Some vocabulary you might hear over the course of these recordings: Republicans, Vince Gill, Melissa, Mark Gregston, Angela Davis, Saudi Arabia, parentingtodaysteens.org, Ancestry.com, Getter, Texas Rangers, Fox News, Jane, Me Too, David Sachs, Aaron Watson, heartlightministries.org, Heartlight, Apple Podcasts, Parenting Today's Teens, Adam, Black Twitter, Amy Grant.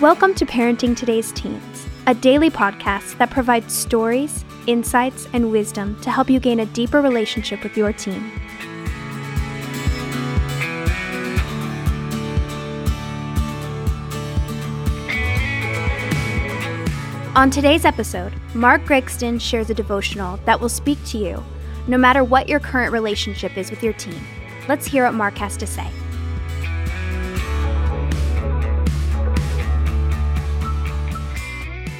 Welcome to Parenting Today's Teens, a daily podcast that provides stories, insights, and wisdom to help you gain a deeper relationship with your teen. On today's episode, Mark Gregston shares a devotional that will speak to you no matter what your current relationship is with your teen. Let's hear what Mark has to say.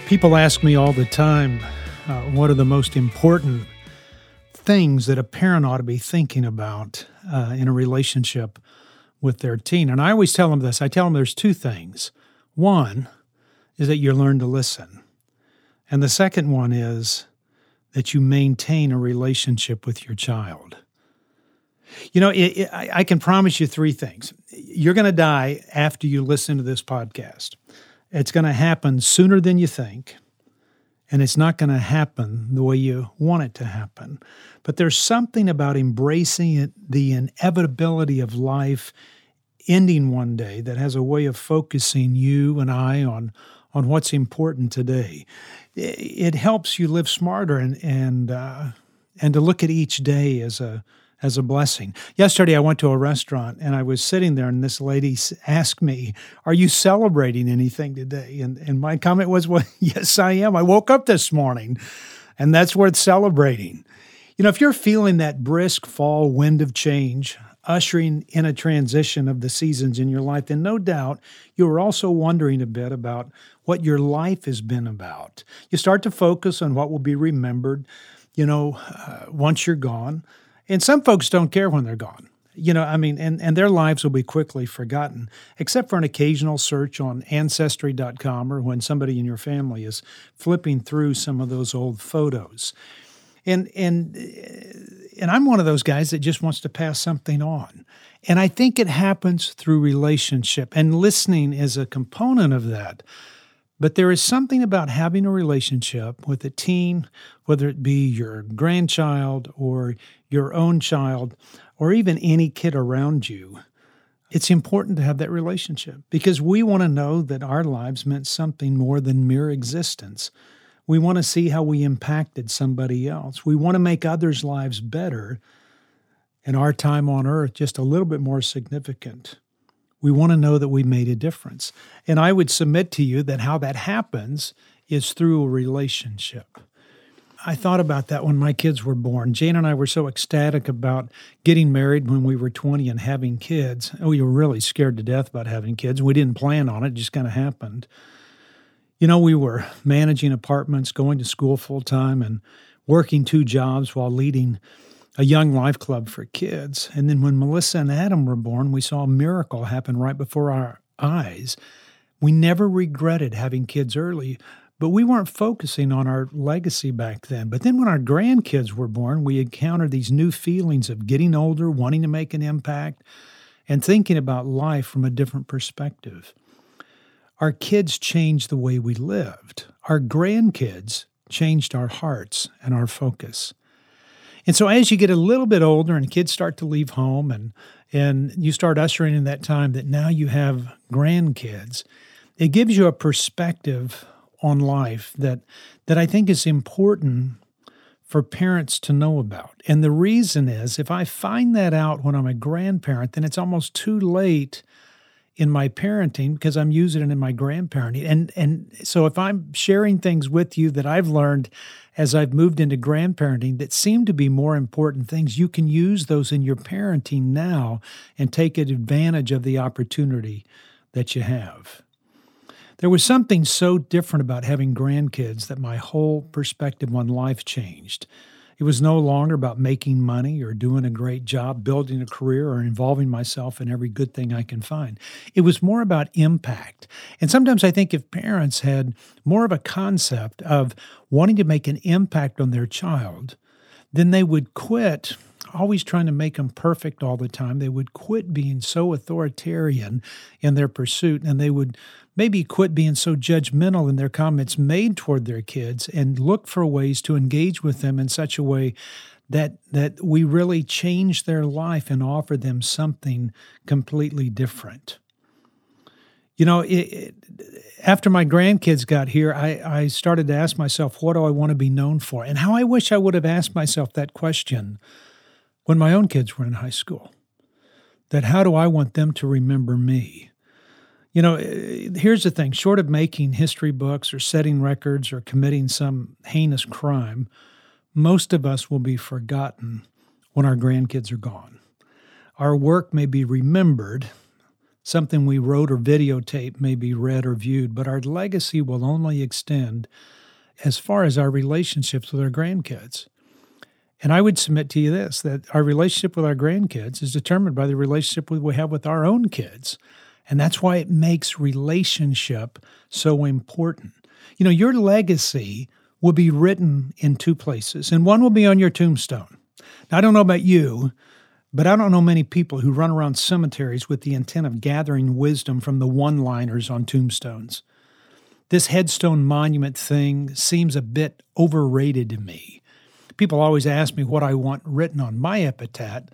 People ask me all the time, what are the most important things that a parent ought to be thinking about in a relationship with their teen? And I always tell them this. I tell them there's two things. One is that you learn to listen. And the second one is that you maintain a relationship with your child. You know, I can promise you three things. You're going to die after you listen to this podcast. It's going to happen sooner than you think, and it's not going to happen the way you want it to happen. But there's something about embracing it, the inevitability of life ending one day, that has a way of focusing you and I on what's important today. It helps you live smarter and to look at each day as a blessing. Yesterday, I went to a restaurant, and I was sitting there, and this lady asked me, are you celebrating anything today? And my comment was, well, yes, I am. I woke up this morning, and that's worth celebrating. You know, if you're feeling that brisk fall wind of change, ushering in a transition of the seasons in your life, then no doubt you are also wondering a bit about what your life has been about. You start to focus on what will be remembered, you know, once you're gone. And some folks don't care when they're gone, you know, I mean, and their lives will be quickly forgotten, except for an occasional search on Ancestry.com or when somebody in your family is flipping through some of those old photos. And I'm one of those guys that just wants to pass something on. And I think it happens through relationship, and listening is a component of that. But there is something about having a relationship with a teen, whether it be your grandchild or your own child or even any kid around you. It's important to have that relationship because we want to know that our lives meant something more than mere existence. We want to see how we impacted somebody else. We want to make others' lives better and our time on earth just a little bit more significant. We want to know that we made a difference. And I would submit to you that how that happens is through a relationship. I thought about that when my kids were born. Jane and I were so ecstatic about getting married when we were 20 and having kids. We were really scared to death about having kids. We didn't plan on it. It just kind of happened. You know, we were managing apartments, going to school full-time, and working two jobs while leading a young life club for kids. And then when Melissa and Adam were born, we saw a miracle happen right before our eyes. We never regretted having kids early, but we weren't focusing on our legacy back then. But then when our grandkids were born, we encountered these new feelings of getting older, wanting to make an impact, and thinking about life from a different perspective. Our kids changed the way we lived. Our grandkids changed our hearts and our focus. And so as you get a little bit older and kids start to leave home and you start ushering in that time that now you have grandkids, it gives you a perspective on life that I think is important for parents to know about. And the reason is, if I find that out when I'm a grandparent, then it's almost too late in my parenting because I'm using it in my grandparenting. And so if I'm sharing things with you that I've learned as I've moved into grandparenting that seem to be more important things, you can use those in your parenting now and take advantage of the opportunity that you have. There was something so different about having grandkids that my whole perspective on life changed. It was no longer about making money or doing a great job, building a career, or involving myself in every good thing I can find. It was more about impact. And sometimes I think if parents had more of a concept of wanting to make an impact on their child, then they would quit always trying to make them perfect all the time. They would quit being so authoritarian in their pursuit, and they would maybe quit being so judgmental in their comments made toward their kids and look for ways to engage with them in such a way that we really change their life and offer them something completely different. You know, after my grandkids got here, I started to ask myself, what do I want to be known for? And how I wish I would have asked myself that question when my own kids were in high school, that how do I want them to remember me? You know, here's the thing. Short of making history books or setting records or committing some heinous crime, most of us will be forgotten when our grandkids are gone. Our work may be remembered. Something we wrote or videotaped may be read or viewed, but our legacy will only extend as far as our relationships with our grandkids. And I would submit to you this, that our relationship with our grandkids is determined by the relationship we have with our own kids. And that's why it makes relationship so important. You know, your legacy will be written in two places, and one will be on your tombstone. Now, I don't know about you, but I don't know many people who run around cemeteries with the intent of gathering wisdom from the one-liners on tombstones. This headstone monument thing seems a bit overrated to me. People always ask me what I want written on my epitaph,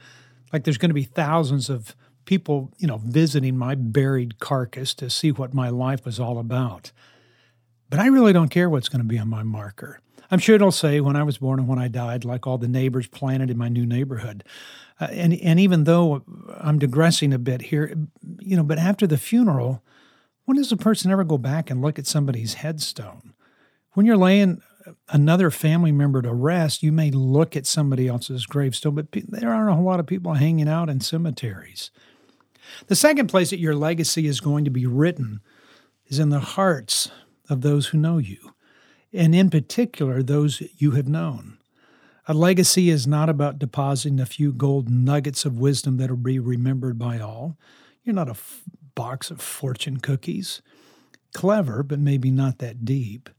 like there's going to be thousands of people, you know, visiting my buried carcass to see what my life was all about. But I really don't care what's going to be on my marker. I'm sure it'll say when I was born and when I died, like all the neighbors planted in my new neighborhood. And even though I'm digressing a bit here, you know, but after the funeral, when does a person ever go back and look at somebody's headstone? When you're laying another family member to rest, you may look at somebody else's gravestone, but there aren't a whole lot of people hanging out in cemeteries. The second place that your legacy is going to be written is in the hearts of those who know you, and in particular, those you have known. A legacy is not about depositing a few gold nuggets of wisdom that will be remembered by all. You're not a box of fortune cookies. Clever, but maybe not that deep.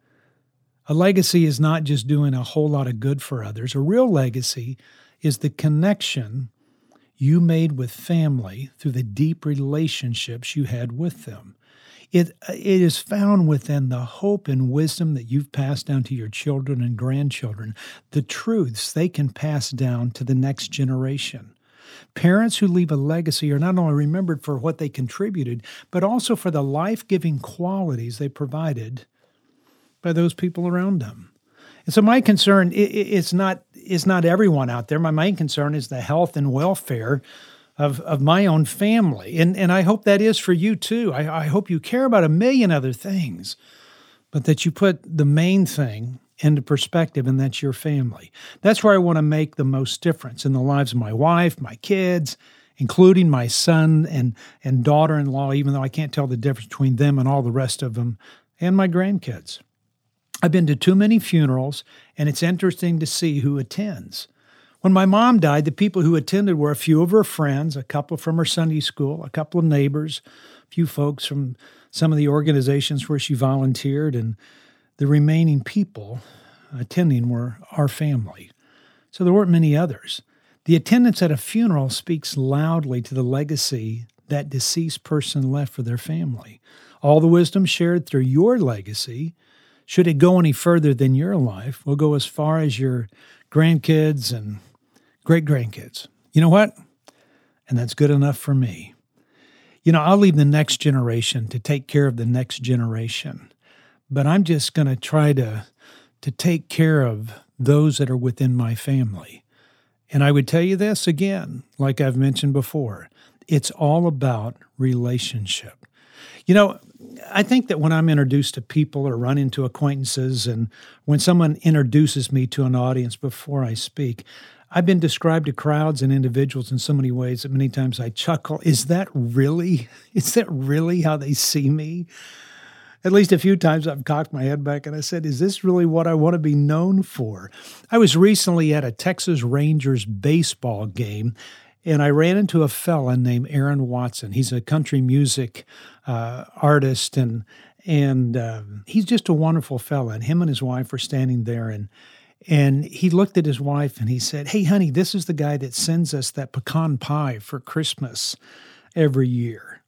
A legacy is not just doing a whole lot of good for others. A real legacy is the connection you made with family through the deep relationships you had with them. It is found within the hope and wisdom that you've passed down to your children and grandchildren, the truths they can pass down to the next generation. Parents who leave a legacy are not only remembered for what they contributed, but also for the life-giving qualities they provided by those people around them. And so my concern is not everyone out there. My main concern is the health and welfare of my own family. And I hope that is for you too. I hope you care about a million other things, but that you put the main thing into perspective, and that's your family. That's where I want to make the most difference in the lives of my wife, my kids, including my son and daughter-in-law, even though I can't tell the difference between them and all the rest of them, and my grandkids. I've been to too many funerals, and it's interesting to see who attends. When my mom died, the people who attended were a few of her friends, a couple from her Sunday school, a couple of neighbors, a few folks from some of the organizations where she volunteered, and the remaining people attending were our family. So there weren't many others. The attendance at a funeral speaks loudly to the legacy that deceased person left for their family. All the wisdom shared through your legacy, should it go any further than your life, will go as far as your grandkids and great-grandkids. You know what? And that's good enough for me. You know, I'll leave the next generation to take care of the next generation, but I'm just going to try to take care of those that are within my family. And I would tell you this again, like I've mentioned before, it's all about relationship. You know, I think that when I'm introduced to people or run into acquaintances, and when someone introduces me to an audience before I speak, I've been described to crowds and individuals in so many ways that many times I chuckle. Is that really how they see me? At least a few times I've cocked my head back and I said, is this really what I want to be known for? I was recently at a Texas Rangers baseball game, and I ran into a fella named Aaron Watson. He's a country music artist, and he's just a wonderful fella. And him and his wife were standing there, and he looked at his wife and he said, "Hey, honey, this is the guy that sends us that pecan pie for Christmas every year."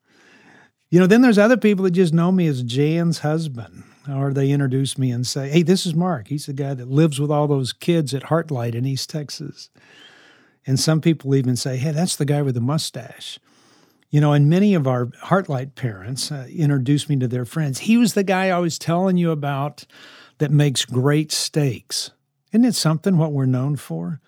You know, then there's other people that just know me as Jan's husband, or they introduce me and say, "Hey, this is Mark. He's the guy that lives with all those kids at Heartlight in East Texas." And some people even say, "Hey, that's the guy with the mustache." You know, and many of our Heartlight parents introduced me to their friends. He was the guy I was telling you about that makes great steaks. Isn't it something what we're known for?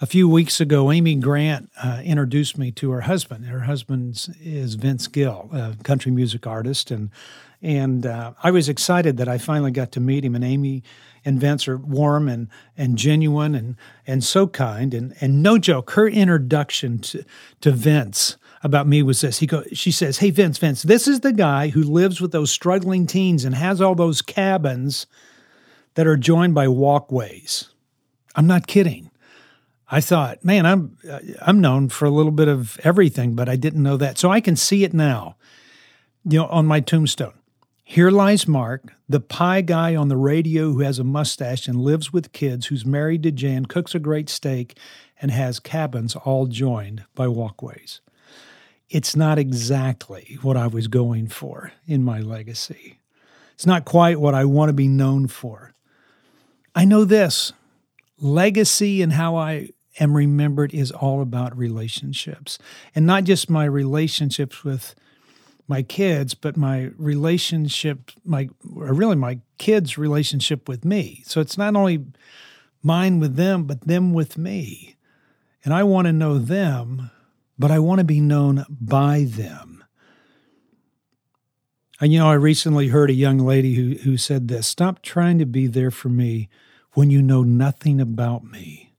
A few weeks ago, Amy Grant introduced me to her husband. Her husband is Vince Gill, a country music artist, and I was excited that I finally got to meet him. And Amy and Vince are warm and genuine and so kind. And no joke, her introduction to Vince about me was this. She says, "Hey, Vince, this is the guy who lives with those struggling teens and has all those cabins that are joined by walkways." I'm not kidding. I thought, man, I'm known for a little bit of everything, but I didn't know that. So I can see it now, you know, on my tombstone. Here lies Mark, the pie guy on the radio who has a mustache and lives with kids, who's married to Jane, cooks a great steak, and has cabins all joined by walkways. It's not exactly what I was going for in my legacy. It's not quite what I want to be known for. I know this. Legacy and how I am remembered is all about relationships. And not just my relationships with my kids, but my kids' relationship with me. So it's not only mine with them, but them with me. And I want to know them, but I want to be known by them. And, you know, I recently heard a young lady who said this: "Stop trying to be there for me when you know nothing about me."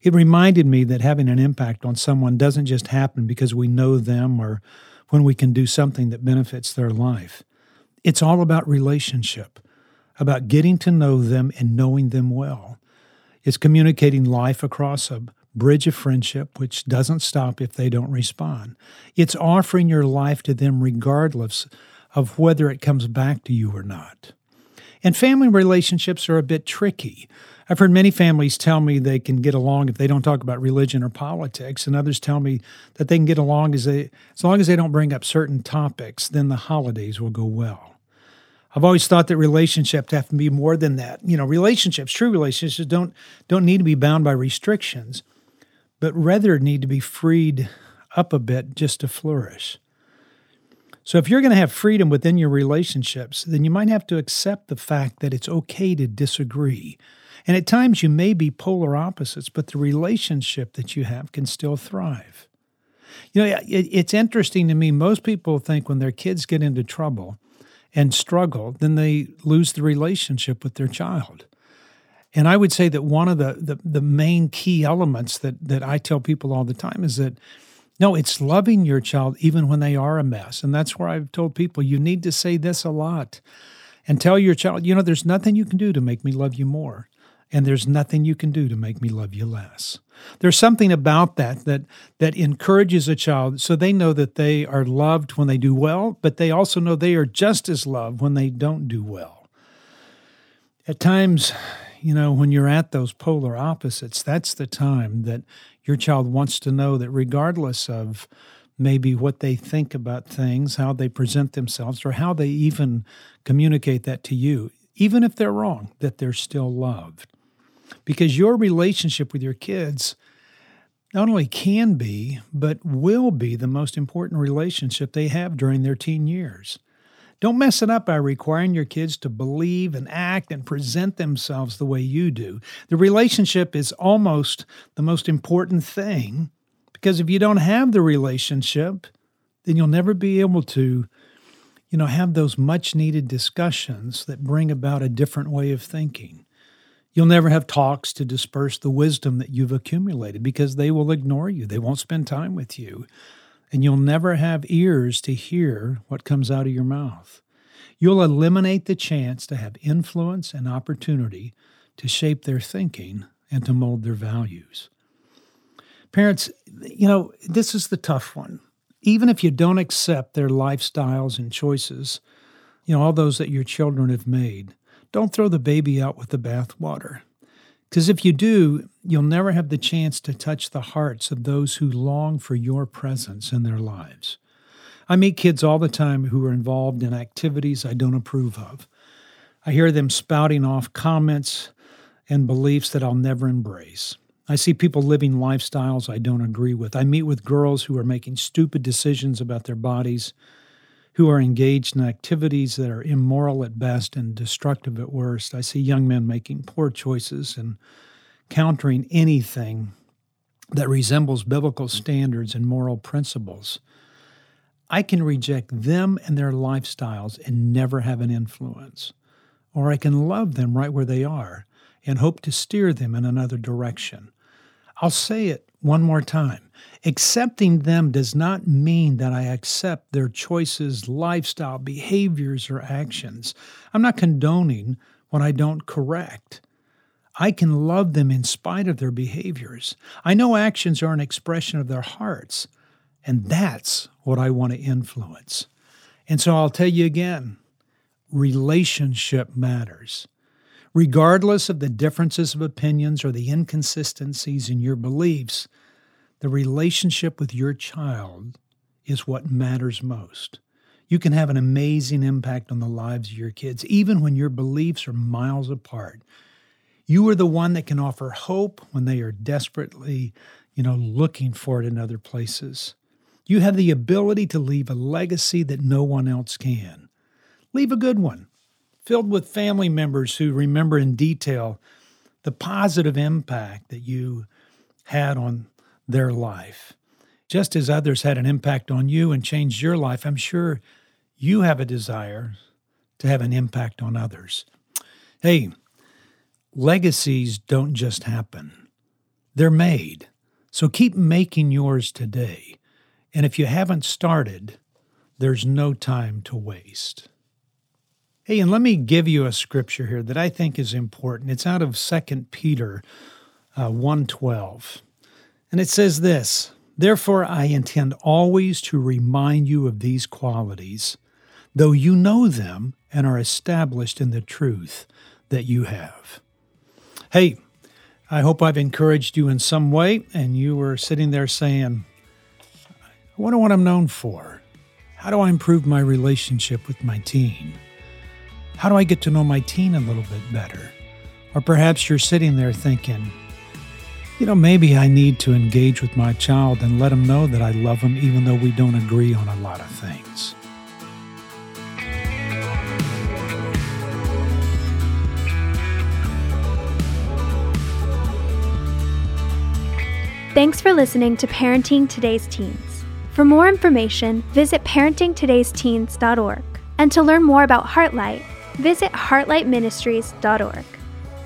It reminded me that having an impact on someone doesn't just happen because we know them or when we can do something that benefits their life. It's all about relationship, about getting to know them and knowing them well. It's communicating life across a bridge of friendship, which doesn't stop if they don't respond. It's offering your life to them regardless of whether it comes back to you or not. And family relationships are a bit tricky. I've heard many families tell me they can get along if they don't talk about religion or politics, and others tell me that they can get along as long as they don't bring up certain topics, then the holidays will go well. I've always thought that relationships have to be more than that. You know, true relationships, don't need to be bound by restrictions, but rather need to be freed up a bit just to flourish. So if you're going to have freedom within your relationships, then you might have to accept the fact that it's okay to disagree. And at times you may be polar opposites, but the relationship that you have can still thrive. You know, it's interesting to me, most people think when their kids get into trouble and struggle, then they lose the relationship with their child. And I would say that one of the main key elements that I tell people all the time is that, no, it's loving your child even when they are a mess. And that's where I've told people, you need to say this a lot and tell your child, you know, there's nothing you can do to make me love you more, and there's nothing you can do to make me love you less. There's something about that encourages a child so they know that they are loved when they do well, but they also know they are just as loved when they don't do well. At times, you know, when you're at those polar opposites, that's the time that your child wants to know that regardless of maybe what they think about things, how they present themselves, or how they even communicate that to you, even if they're wrong, that they're still loved. Because your relationship with your kids not only can be, but will be the most important relationship they have during their teen years. Don't mess it up by requiring your kids to believe and act and present themselves the way you do. The relationship is almost the most important thing, because if you don't have the relationship, then you'll never be able to, you know, have those much-needed discussions that bring about a different way of thinking. You'll never have talks to disperse the wisdom that you've accumulated, because they will ignore you. They won't spend time with you. And you'll never have ears to hear what comes out of your mouth. You'll eliminate the chance to have influence and opportunity to shape their thinking and to mold their values. Parents, you know, this is the tough one. Even if you don't accept their lifestyles and choices, you know, all those that your children have made, don't throw the baby out with the bathwater. Because if you do, you'll never have the chance to touch the hearts of those who long for your presence in their lives. I meet kids all the time who are involved in activities I don't approve of. I hear them spouting off comments and beliefs that I'll never embrace. I see people living lifestyles I don't agree with. I meet with girls who are making stupid decisions about their bodies, who are engaged in activities that are immoral at best and destructive at worst. I see young men making poor choices and countering anything that resembles biblical standards and moral principles. I can reject them and their lifestyles and never have an influence. Or I can love them right where they are and hope to steer them in another direction. I'll say it one more time. Accepting them does not mean that I accept their choices, lifestyle, behaviors, or actions. I'm not condoning what I don't correct. I can love them in spite of their behaviors. I know actions are an expression of their hearts, and that's what I want to influence. And so I'll tell you again, relationship matters. Regardless of the differences of opinions or the inconsistencies in your beliefs, the relationship with your child is what matters most. You can have an amazing impact on the lives of your kids, even when your beliefs are miles apart. You are the one that can offer hope when they are desperately, looking for it in other places. You have the ability to leave a legacy that no one else can. Leave a good one, filled with family members who remember in detail the positive impact that you had on their life. Just as others had an impact on you and changed your life, I'm sure you have a desire to have an impact on others. Hey, legacies don't just happen. They're made. So keep making yours today. And if you haven't started, there's no time to waste. Hey, and let me give you a scripture here that I think is important. It's out of 2 Peter 1:12. And it says this, "Therefore I intend always to remind you of these qualities, though you know them and are established in the truth that you have." Hey, I hope I've encouraged you in some way, and you were sitting there saying, I wonder what I'm known for. How do I improve my relationship with my teen? How do I get to know my teen a little bit better? Or perhaps you're sitting there thinking, maybe I need to engage with my child and let them know that I love them, even though we don't agree on a lot of things. Thanks for listening to Parenting Today's Teens. For more information, visit parentingtodaysteens.org. And to learn more about Heartlight, visit heartlightministries.org.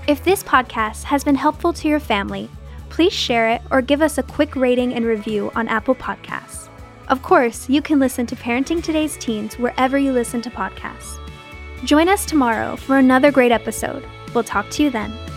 If this podcast has been helpful to your family, please share it or give us a quick rating and review on Apple Podcasts. Of course, you can listen to Parenting Today's Teens wherever you listen to podcasts. Join us tomorrow for another great episode. We'll talk to you then.